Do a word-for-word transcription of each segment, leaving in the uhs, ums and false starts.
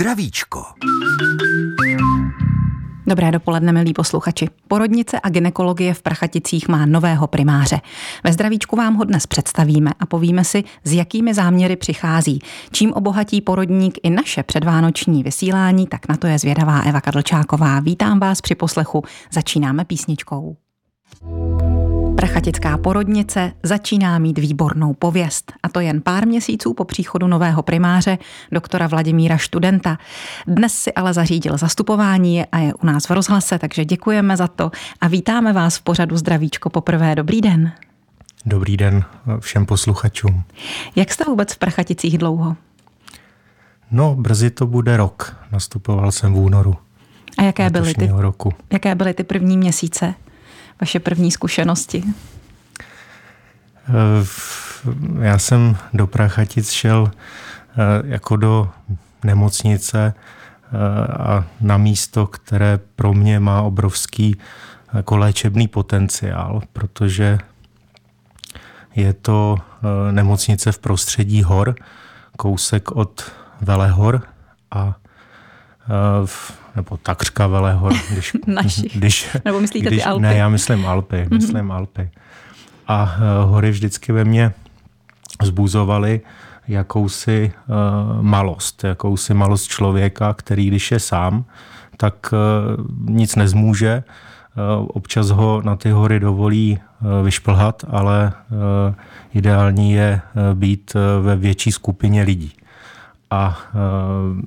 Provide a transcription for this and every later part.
Zdravíčko. Dobré dopoledne, milí posluchači. Porodnice a gynekologie v Prachaticích má nového primáře. Ve Zdravíčku vám ho dnes představíme a povíme si, s jakými záměry přichází. Čím obohatí porodník i naše předvánoční vysílání, tak na to je zvědavá Eva Kadlčáková. Vítám vás při poslechu. Začínáme písničkou. Prachatická porodnice začíná mít výbornou pověst, a to jen pár měsíců po příchodu nového primáře, doktora Vladimíra Študenta. Dnes si ale zařídil zastupování a je u nás v rozhlase, takže děkujeme za to a vítáme vás v pořadu Zdravíčko poprvé. Dobrý den. Dobrý den všem posluchačům. Jak jste vůbec v Prachaticích dlouho? No, brzy to bude rok. Nastupoval jsem v únoru. A jaké byly ty, roku. jaké byly ty první měsíce? Vaše první zkušenosti? Já jsem do Prachatic šel jako do nemocnice a na místo, které pro mě má obrovský jako léčebný potenciál, protože je to nemocnice v prostředí hor, kousek od Velehor a v nebo takřka Velehor, když... Našich. Když, nebo myslíte když, ty Alpy? Ne, já myslím Alpy, myslím mm-hmm. Alpy. A uh, hory vždycky ve mně vzbuzovaly jakousi uh, malost, jakousi malost člověka, který když je sám, tak uh, nic nezmůže. Uh, občas ho na ty hory dovolí uh, vyšplhat, ale uh, ideální je uh, být uh, ve větší skupině lidí. A uh,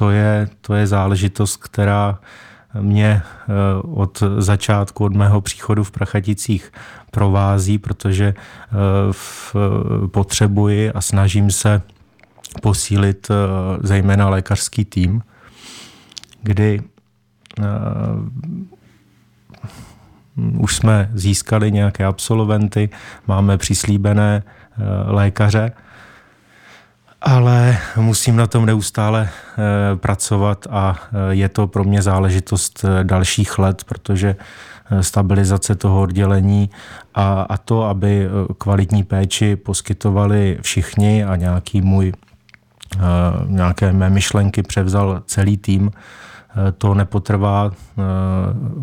To je, to je záležitost, která mě od začátku, od mého příchodu v Prachaticích provází, protože v, potřebuji a snažím se posílit zejména lékařský tým, kdy uh, už jsme získali nějaké absolventy, máme přislíbené uh, lékaře, ale musím na tom neustále pracovat a je to pro mě záležitost dalších let, protože stabilizace toho oddělení a, a to, aby kvalitní péči poskytovali všichni a nějaký můj, nějaké mé myšlenky převzal celý tým, to nepotrvá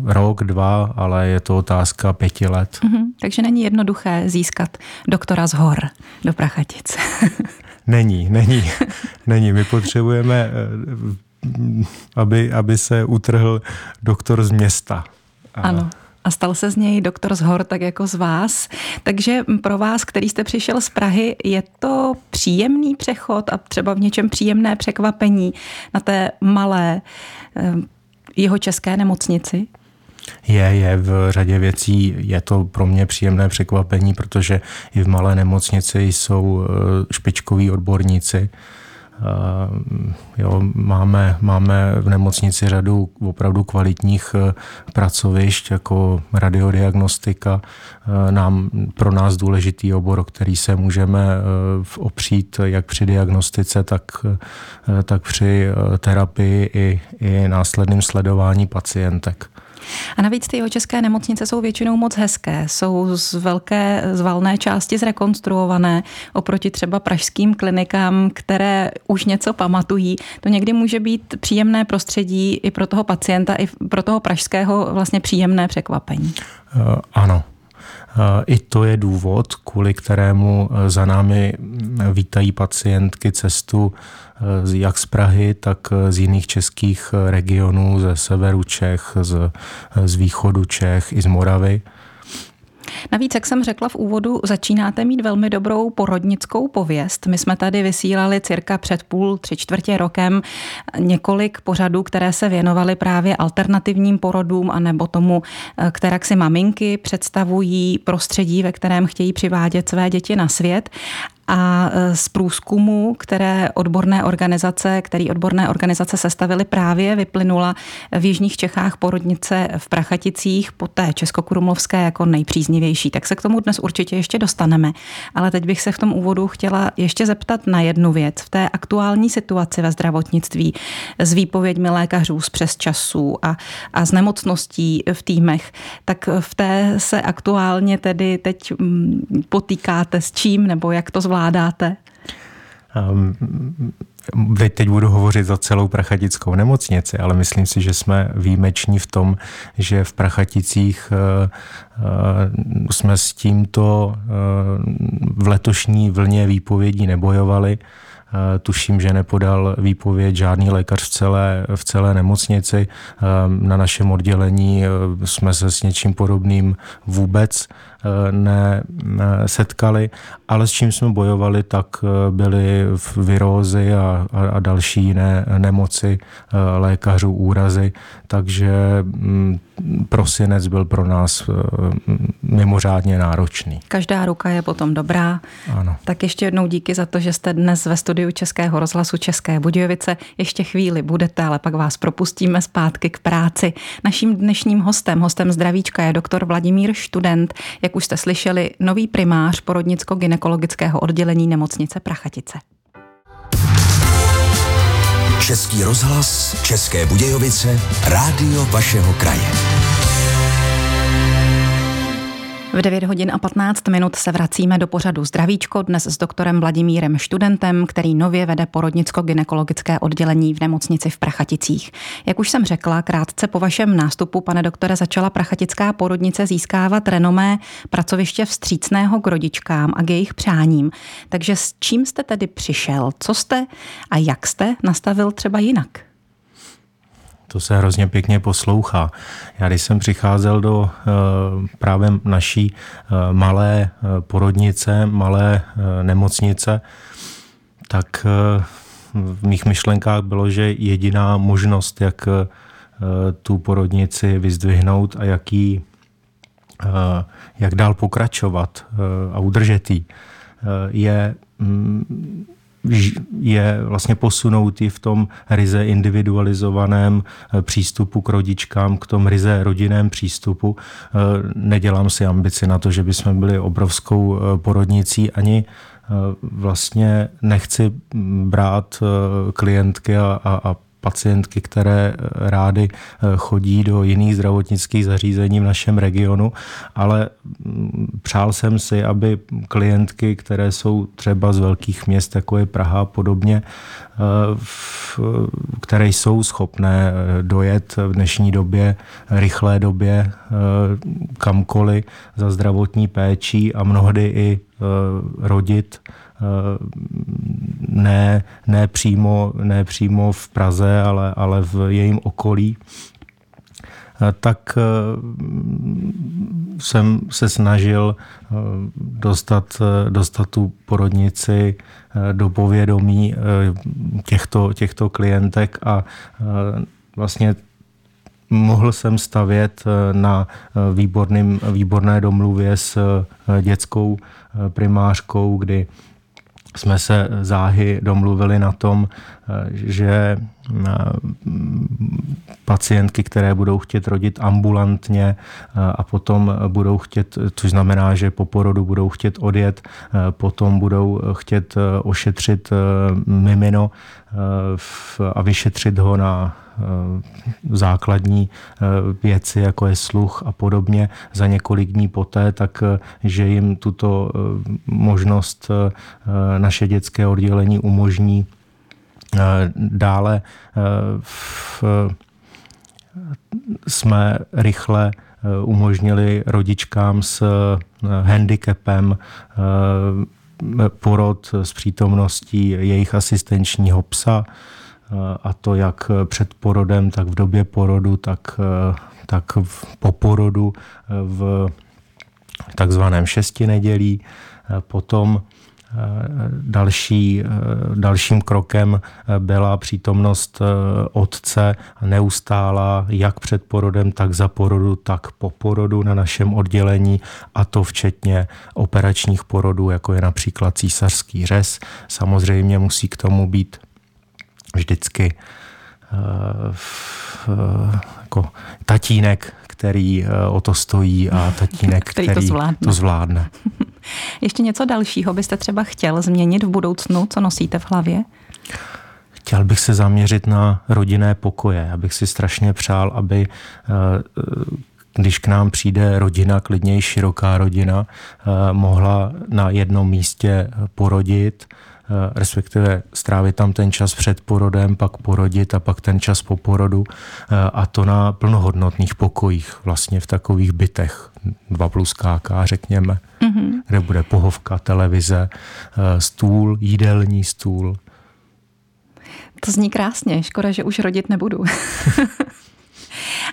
rok, dva, ale je to otázka pěti let. Mm-hmm. Takže není jednoduché získat doktora z hor do Prachatic. Není, není, není. My potřebujeme, aby, aby se utrhl doktor z města. A... Ano. A stal se z něj doktor z hor, tak jako z vás. Takže pro vás, který jste přišel z Prahy, je to příjemný přechod a třeba v něčem příjemné překvapení na té malé jihočeské nemocnici? Je, je. V řadě věcí je to pro mě příjemné překvapení, protože i v malé nemocnici jsou špičkoví odborníci. Jo, máme, máme v nemocnici řadu opravdu kvalitních pracovišť, jako radiodiagnostika, nám, pro nás důležitý obor, o který se můžeme opřít jak při diagnostice, tak, tak při terapii i, i následném sledování pacientek. A navíc ty jeho české nemocnice jsou většinou moc hezké, jsou z velké, z valné části zrekonstruované oproti třeba pražským klinikám, které už něco pamatují. To někdy může být příjemné prostředí i pro toho pacienta, i pro toho pražského vlastně příjemné překvapení. Uh, ano. I to je důvod, kvůli kterému za námi vítají pacientky cestu jak z Prahy, tak z jiných českých regionů, ze severu Čech, z, z východu Čech i z Moravy. Navíc, jak jsem řekla v úvodu, začínáte mít velmi dobrou porodnickou pověst. My jsme tady vysílali cirka před půl, tři čtvrtě rokem několik pořadů, které se věnovaly právě alternativním porodům anebo tomu, kterak si maminky představují prostředí, ve kterém chtějí přivádět své děti na svět. A z průzkumu, které odborné organizace, který odborné organizace sestavily, právě vyplynula v jižních Čechách porodnice v Prachaticích po té českokrumlovské jako nejpříznivější. Tak se k tomu dnes určitě ještě dostaneme. Ale teď bych se v tom úvodu chtěla ještě zeptat na jednu věc. V té aktuální situaci ve zdravotnictví s výpověďmi lékařů z přesčasů a, a s nemocností v týmech, tak v té se aktuálně tedy teď potýkáte s čím nebo jak to zvládáte? Um, teď budu hovořit za celou prachatickou nemocnici, ale myslím si, že jsme výjimeční v tom, že v Prachaticích jsme s tímto v letošní vlně výpovědí nebojovali. Tuším, že nepodal výpověď žádný lékař v celé, v celé nemocnici. Na našem oddělení jsme se s něčím podobným vůbec nesetkali, ale s čím jsme bojovali, tak byly virózy a, a další jiné nemoci lékařů, úrazy, takže prosinec byl pro nás mimořádně náročný. Každá ruka je potom dobrá. Ano. Tak ještě jednou díky za to, že jste dnes ve studiu Českého rozhlasu České Budějovice. Ještě chvíli budete, ale pak vás propustíme zpátky k práci. Naším dnešním hostem, hostem Zdravíčka, je doktor Vladimír Študent, jak už jste slyšeli, nový primář porodnicko-gynekologického oddělení nemocnice Prachatice. Český rozhlas České Budějovice, rádio vašeho kraje. V devět hodin a patnáct minut se vracíme do pořadu Zdravíčko, dnes s doktorem Vladimírem Študentem, který nově vede porodnicko-gynekologické oddělení v nemocnici v Prachaticích. Jak už jsem řekla, krátce po vašem nástupu, pane doktore, začala prachatická porodnice získávat renomé pracoviště vstřícného k rodičkám a k jejich přáním. Takže s čím jste tedy přišel? Co jste a jak jste nastavil třeba jinak? To se hrozně pěkně poslouchá. Já když jsem přicházel do právě naší malé porodnice, malé nemocnice, tak v mých myšlenkách bylo, že jediná možnost, jak tu porodnici vyzdvihnout a jak, jí, jak dál pokračovat a udržet jí, je... je vlastně posunoutý v tom ryze individualizovaném přístupu k rodičkám, k tom ryze rodinném přístupu. Nedělám si ambici na to, že bychom byli obrovskou porodnicí, ani vlastně nechci brát klientky a, a, a pacientky, které rády chodí do jiných zdravotnických zařízení v našem regionu, ale přál jsem si, aby klientky, které jsou třeba z velkých měst, jako je Praha a podobně, které jsou schopné dojet v dnešní době, rychlé době, kamkoliv za zdravotní péčí a mnohdy i rodit, ne, ne, přímo, ne přímo v Praze, ale, ale v jejím okolí, tak jsem se snažil dostat, dostat tu porodnici do povědomí těchto, těchto klientek a vlastně mohl jsem stavět na výborným, výborné domluvě s dětskou primářkou, kdy jsme se záhy domluvili na tom, že pacientky, které budou chtět rodit ambulantně a potom budou chtět, což znamená, že po porodu budou chtět odjet, potom budou chtět ošetřit mimino a vyšetřit ho na základní věci, jako je sluch a podobně, za několik dní poté, tak že jim tuto možnost naše dětské oddělení umožní. Dále v, jsme rychle umožnili rodičkám s handicapem porod s přítomností jejich asistenčního psa, a to jak před porodem, tak v době porodu, tak, tak po porodu v takzvaném šestinedělí. Potom Další, dalším krokem byla přítomnost otce neustálá jak před porodem, tak za porodu, tak po porodu na našem oddělení, a to včetně operačních porodů, jako je například císařský řez. Samozřejmě musí k tomu být vždycky jako tatínek, který o to stojí, a tatínek, který, který to zvládne. To zvládne. Ještě něco dalšího byste třeba chtěl změnit v budoucnu, co nosíte v hlavě? Chtěl bych se zaměřit na rodinné pokoje. Já bych si strašně přál, aby když k nám přijde rodina, klidně i široká rodina, mohla na jednom místě porodit, respektive strávit tam ten čas před porodem, pak porodit a pak ten čas po porodu, a to na plnohodnotných pokojích, vlastně v takových bytech, dva plus ká ká, řekněme, mm-hmm. kde bude pohovka, televize, stůl, jídelní stůl. To zní krásně, škoda, že už rodit nebudu.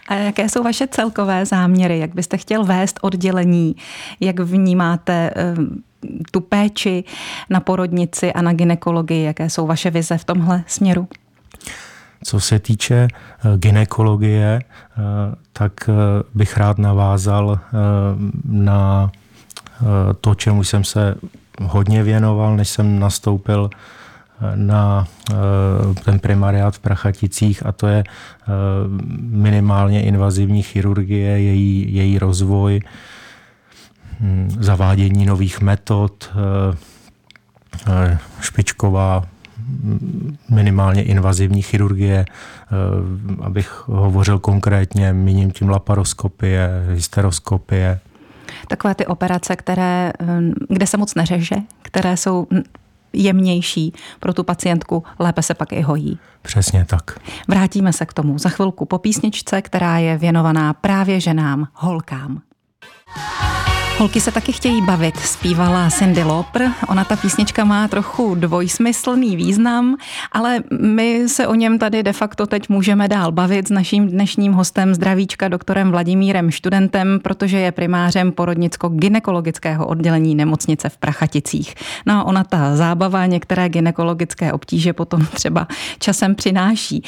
A jaké jsou vaše celkové záměry? Jak byste chtěl vést oddělení? Jak vnímáte tu péči na porodnici a na gynekologii? Jaké jsou vaše vize v tomhle směru? Co se týče gynekologie, tak bych rád navázal na to, čemu jsem se hodně věnoval, než jsem nastoupil na ten primariát v Prachaticích, a to je minimálně invazivní chirurgie, její, její rozvoj, zavádění nových metod, špičková minimálně invazivní chirurgie, abych hovořil konkrétně, míním tím laparoskopie, hysteroskopie. Takové ty operace, které, kde se moc neřeže, které jsou jemnější pro tu pacientku, lépe se pak i hojí. Přesně tak. Vrátíme se k tomu za chvilku po písničce, která je věnovaná právě ženám, holkám. Holky se taky chtějí bavit, zpívala Cyndi Lauper. Ona, ta písnička, má trochu dvojsmyslný význam, ale my se o něm tady de facto teď můžeme dál bavit s naším dnešním hostem Zdravíčka, doktorem Vladimírem Študentem, protože je primářem porodnicko-gynekologického oddělení nemocnice v Prachaticích. No a ona, ta zábava, některé gynekologické obtíže potom třeba časem přináší.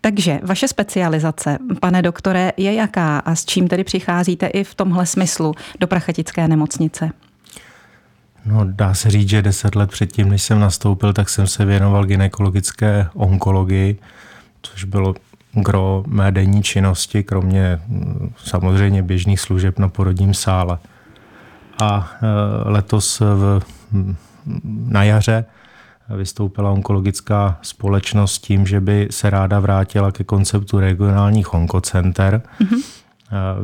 Takže vaše specializace, pane doktore, je jaká a s čím tedy přicházíte i v tomhle smyslu do Prachatické nemocnice? No, dá se říct, že deset let předtím, než jsem nastoupil, tak jsem se věnoval gynekologické onkologii, což bylo gro mé denní činnosti, kromě samozřejmě běžných služeb na porodním sále. A letos v, na jaře vystoupila onkologická společnost tím, že by se ráda vrátila ke konceptu regionálních onkocenter. Mm-hmm.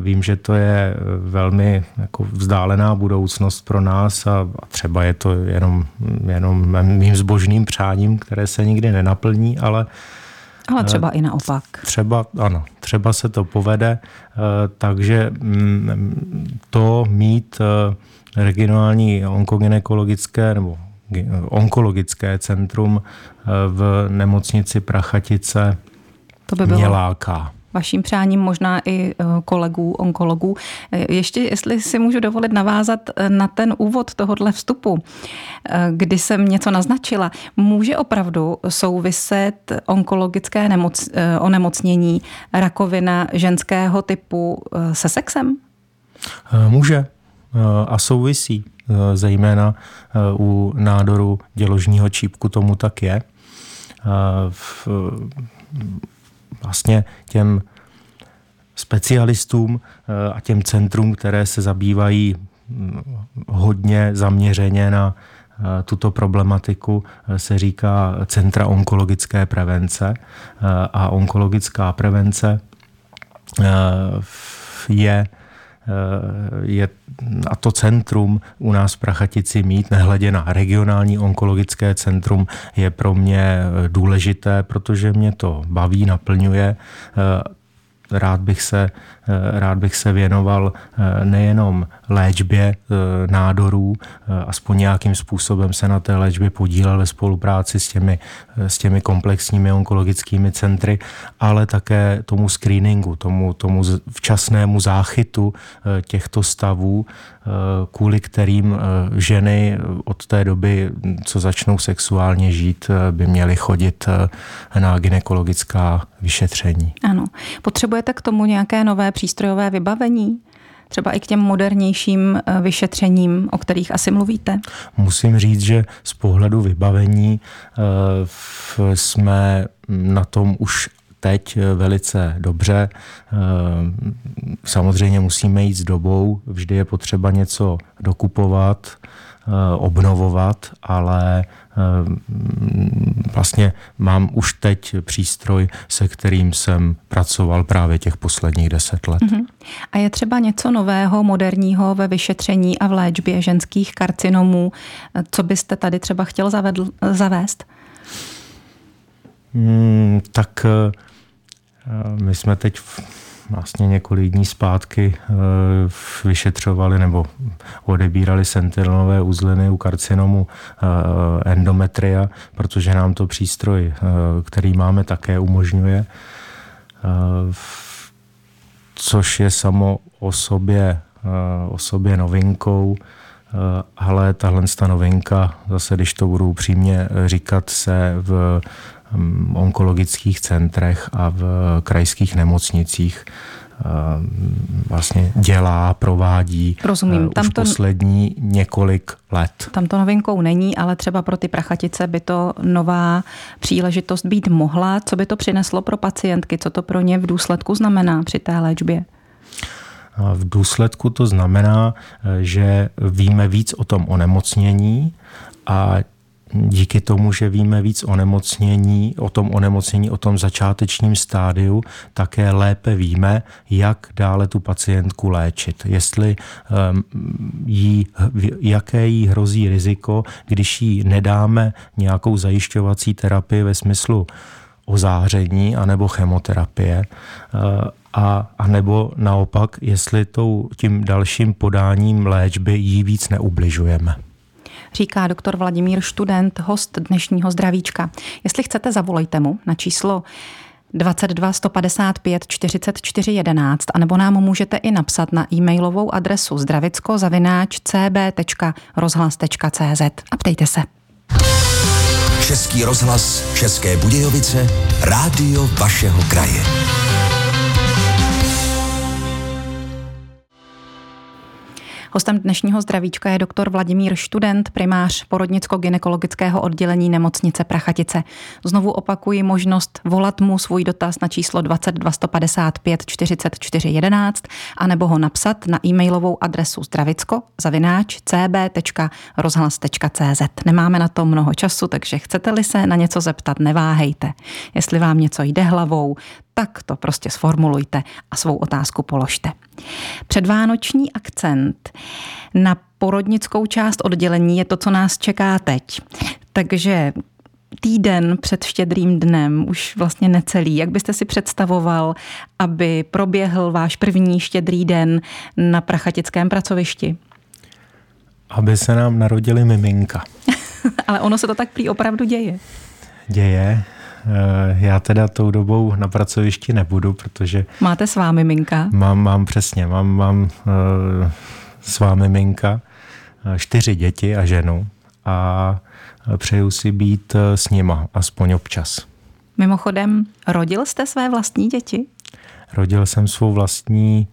Vím, že to je velmi jako vzdálená budoucnost pro nás a třeba je to jenom, jenom mým zbožným přáním, které se nikdy nenaplní, ale... Ale třeba i naopak. Třeba, ano, třeba se to povede, takže to mít regionální onkogynekologické nebo onkologické centrum v nemocnici Prachatice to by bylo... mě láká. Vaším přáním, možná i kolegů, onkologů. Ještě, jestli si můžu dovolit navázat na ten úvod tohohle vstupu, kdy jsem něco naznačila. Může opravdu souviset onkologické nemoc, onemocnění, rakovina ženského typu se sexem? Může a souvisí. Zejména u nádoru děložního čípku tomu tak je. V Vlastně těm specialistům a těm centrům, které se zabývají hodně zaměřeně na tuto problematiku, se říká centra onkologické prevence. A onkologická prevence je, je a to centrum u nás v Prachatici mít, nehledě na regionální onkologické centrum, je pro mě důležité, protože mě to baví, naplňuje. Rád bych se, rád bych se věnoval nejenom léčbě nádorů, aspoň nějakým způsobem se na té léčbě podílel ve spolupráci s těmi, s těmi komplexními onkologickými centry, ale také tomu screeningu, tomu, tomu včasnému záchytu těchto stavů, kvůli kterým ženy od té doby, co začnou sexuálně žít, by měly chodit na gynekologická vyšetření. Ano. Potřebujete k tomu nějaké nové přístrojové vybavení? Třeba i k těm modernějším vyšetřením, o kterých asi mluvíte? Musím říct, že z pohledu vybavení jsme na tom už teď velice dobře. Samozřejmě musíme jít s dobou, vždy je potřeba něco dokupovat, obnovovat, ale vlastně mám už teď přístroj, se kterým jsem pracoval právě těch posledních deset let. Uh-huh. A je třeba něco nového, moderního ve vyšetření a v léčbě ženských karcinomů? Co byste tady třeba chtěl zavedl, zavést? Hmm, tak my jsme teď vlastně několik dní zpátky vyšetřovali nebo odebírali sentinelové uzliny u karcinomu endometria, protože nám to přístroj, který máme, také umožňuje, což je samo o sobě, o sobě novinkou, ale tahle novinka, zase když to budu upřímně říkat, se v onkologických centrech a v krajských nemocnicích vlastně dělá, provádí. Rozumím. Tam už to poslední několik let. Tam to novinkou není, ale třeba pro ty Prachatice by to nová příležitost být mohla. Co by to přineslo pro pacientky? Co to pro ně v důsledku znamená při té léčbě? V důsledku to znamená, že víme víc o tom onemocnění a díky tomu, že víme víc o nemocnění, o tom onemocnění, o tom začátečním stádiu, také lépe víme, jak dále tu pacientku léčit. Jestli jí, jaké jí hrozí riziko, když jí nedáme nějakou zajišťovací terapii ve smyslu ozáření anebo chemoterapie, a, a nebo naopak, jestli tou, tím dalším podáním léčby jí víc neubližujeme. Říká doktor Vladimír Študent, host dnešního Zdravíčka. Jestli chcete, zavolejte mu na číslo dvacet dva, sto padesát pět, čtyřicet čtyři, jedenáct anebo nám můžete i napsat na e-mailovou adresu zdravicko zavináč c b tečka rozhlas tečka c z a ptejte se. Český rozhlas České Budějovice, rádio vašeho kraje. Hostem dnešního Zdravíčka je doktor Vladimír Študent, primář porodnicko-gynekologického oddělení nemocnice Prachatice. Znovu opakuji možnost volat mu svůj dotaz na číslo dvacet dva, sto padesát pět, čtyřicet čtyři, jedenáct anebo ho napsat na e-mailovou adresu zdravicko zavináč c b tečka rozhlas tečka c z. Nemáme na to mnoho času, takže chcete-li se na něco zeptat, neváhejte. Jestli vám něco jde hlavou, tak to prostě sformulujte a svou otázku položte. Předvánoční akcent na porodnickou část oddělení je to, co nás čeká teď. Takže týden před Štědrým dnem, už vlastně necelý, jak byste si představoval, aby proběhl váš první Štědrý den na prachatickém pracovišti? Aby se nám narodili miminka. Ale ono se to tak prý opravdu děje. Děje. Já teda tou dobou na pracovišti nebudu, protože... Máte svá miminka? Mám, mám přesně, mám, mám uh, svá miminka, čtyři děti a ženu a přeju si být s nima, aspoň občas. Mimochodem, rodil jste své vlastní děti? Rodil jsem svou vlastní,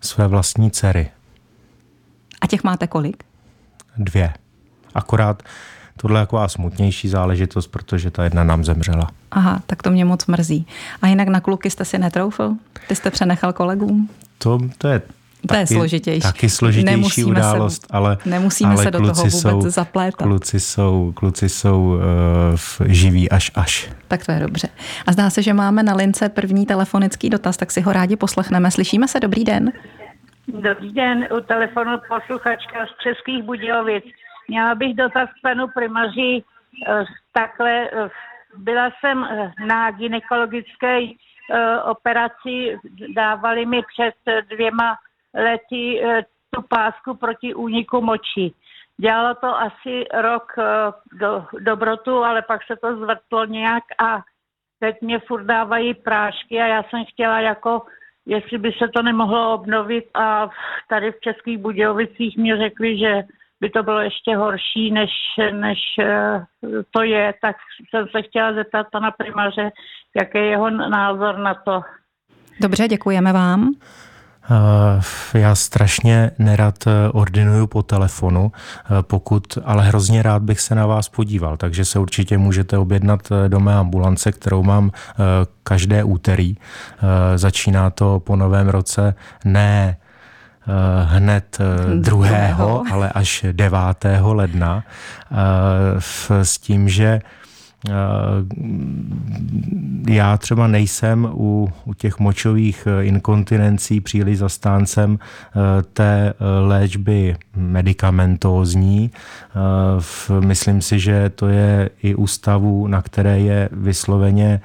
své vlastní dcery. A těch máte kolik? Dvě. Akorát tohle je taková smutnější záležitost, protože ta jedna nám zemřela. Aha, tak to mě moc mrzí. A jinak na kluky jste si netroufl? Ty jste přenechal kolegům? To, to je, to je taky složitější, taky složitější nemusíme událost, se, ale, nemusíme ale se do toho vůbec jsou, zaplétat. Kluci jsou, kluci jsou uh, živí až až. Tak to je dobře. A zdá se, že máme na lince první telefonický dotaz, tak si ho rádi poslechneme. Slyšíme se, dobrý den. Dobrý den, u telefonu posluchačka z Českých Budějovic. Měla bych dotaz k panu primaři. Takhle, byla jsem na gynekologické operaci, dávali mi před dvěma lety tu pásku proti úniku moči. Dělalo to asi rok do, dobrotu, ale pak se to zvrtlo nějak a teď mě furt dávají prášky a já jsem chtěla jako, jestli by se to nemohlo obnovit a tady v Českých Budějovicích mi řekli, že by to bylo ještě horší, než, než to je. Tak jsem se chtěla zeptat pana primáře, jaký je jeho názor na to. Dobře, děkujeme vám. Já strašně nerad ordinuju po telefonu, pokud, ale hrozně rád bych se na vás podíval, takže se určitě můžete objednat do mé ambulance, kterou mám každé úterý. Začíná to po novém roce ne hned druhého, ale až devátého ledna, s tím, že já třeba nejsem u, u těch močových inkontinencí příliš zastáncem té léčby medicamentózní. Myslím si, že to je i u stavů, na které je vysloveně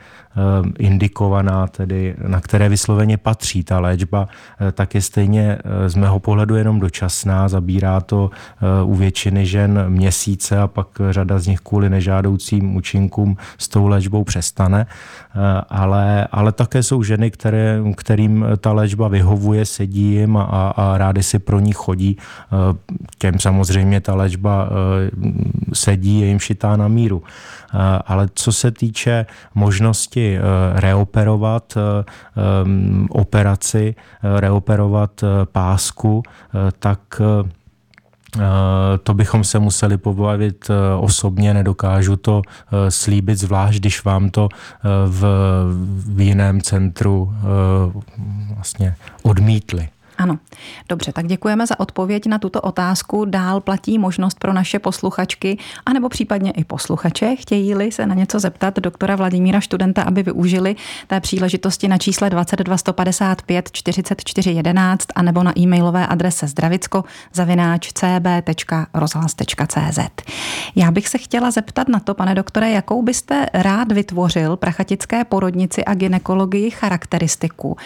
indikovaná, tedy na které vysloveně patří ta léčba, tak je stejně z mého pohledu jenom dočasná. Zabírá to u většiny žen měsíce a pak řada z nich kvůli nežádoucím účinkům s tou léčbou přestane. Ale, ale také jsou ženy, které, kterým ta léčba vyhovuje, sedí jim a, a rády si pro ní chodí. Těm samozřejmě ta léčba sedí, je jim šitá na míru. Ale co se týče možnosti reoperovat operaci, reoperovat pásku, tak to bychom se museli pobavit osobně, nedokážu to slíbit, zvlášť když vám to v, v jiném centru vlastně odmítli. Ano. Dobře, tak děkujeme za odpověď na tuto otázku. Dál platí možnost pro naše posluchačky, anebo případně i posluchače, chtějí-li se na něco zeptat doktora Vladimíra Študenta, aby využili té příležitosti na čísle dvacet dva sto padesát pět čtyřicet čtyři jedenáct anebo na e-mailové adrese zdravíčko zavináč c b tečka rozhlas tečka c z. Já bych se chtěla zeptat na to, pane doktore, jakou byste rád vytvořil Prachatické porodnici a gynekologii charakteristiku,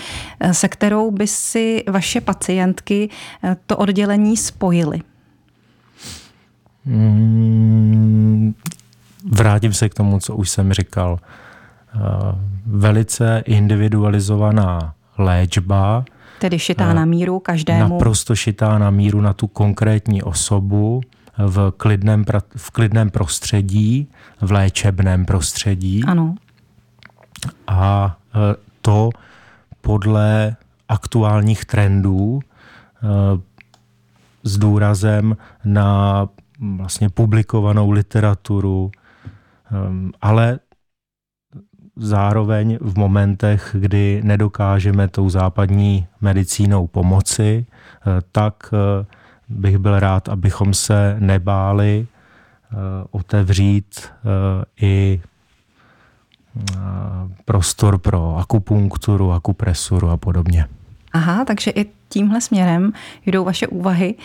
se kterou by si vaše pacientky to oddělení spojily? Vrátím se k tomu, co už jsem říkal. Velice individualizovaná léčba. Tedy šitá na míru každému. Naprosto šitá na míru na tu konkrétní osobu v klidném, v klidném prostředí, v léčebném prostředí. Ano. A to podle aktuálních trendů s důrazem na vlastně publikovanou literaturu, ale zároveň v momentech, kdy nedokážeme tou západní medicínou pomoci, tak bych byl rád, abychom se nebáli otevřít i prostor pro akupunkturu, akupresuru a podobně. Aha, takže i tímhle směrem jdou vaše úvahy.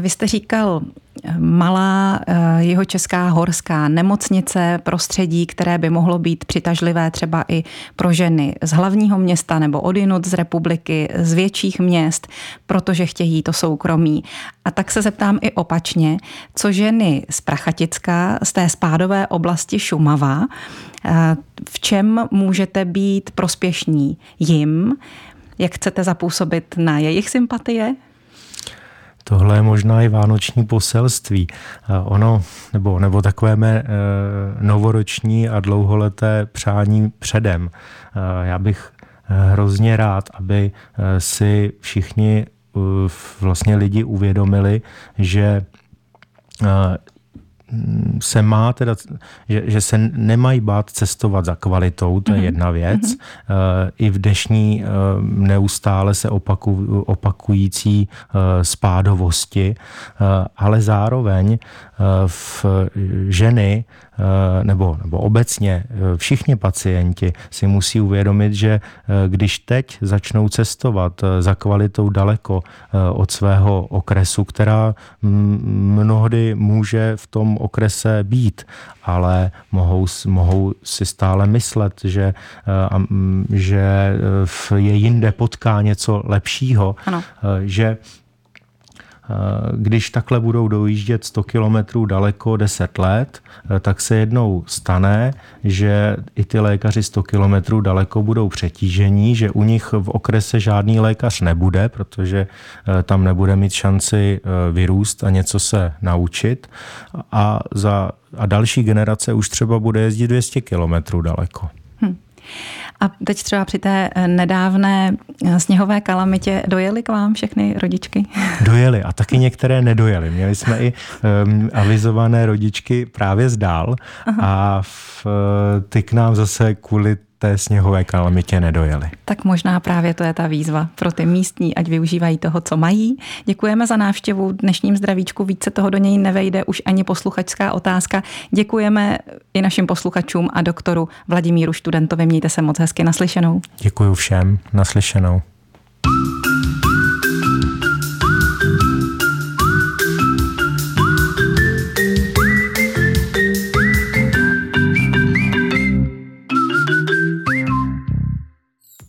Vy jste říkal malá jihočeská horská nemocnice, prostředí, které by mohlo být přitažlivé třeba i pro ženy z hlavního města nebo odjinud z republiky, z větších měst, protože chtějí to soukromí. A tak se zeptám i opačně, co ženy z Prachaticka, z té spádové oblasti Šumava, v čem můžete být prospěšní jim? Jak chcete zapůsobit na jejich sympatie? Tohle je možná i vánoční poselství. Ono, nebo, nebo takové mé novoroční a dlouholeté přání předem. Já bych hrozně rád, aby si všichni vlastně lidi uvědomili, že se má teda, že, že se nemají bát cestovat za kvalitou, to je jedna věc. Mm-hmm. I v dnešní neustále se opaku, opakující spádovosti, ale zároveň v ženy nebo, nebo obecně všichni pacienti si musí uvědomit, že když teď začnou cestovat za kvalitou daleko od svého okresu, která mnohdy může v tom okrese být, ale mohou, mohou si stále myslet, že, že je jinde potká něco lepšího, ano. Že když takhle budou dojíždět sto kilometrů daleko deset let, tak se jednou stane, že i ty lékaři sto kilometrů daleko budou přetížení, že u nich v okrese žádný lékař nebude, protože tam nebude mít šanci vyrůst a něco se naučit. A, za, a další generace už třeba bude jezdit dvě stě kilometrů daleko. Hm. A teď třeba při té nedávné sněhové kalamitě dojeli k vám všechny rodičky? Dojeli a taky některé nedojeli. Měli jsme i um, avizované rodičky právě zdál. Aha. A v, ty k nám zase kvůli té sněhové kalamitě nedojeli. Tak možná právě to je ta výzva pro ty místní, ať využívají toho, co mají. Děkujeme za návštěvu dnešním Zdravíčku. Více toho do něj nevejde, už ani posluchačská otázka. Děkujeme i našim posluchačům a doktoru Vladimíru Študentovi. Mějte se moc hezky, naslyšenou. Děkuju všem, naslyšenou.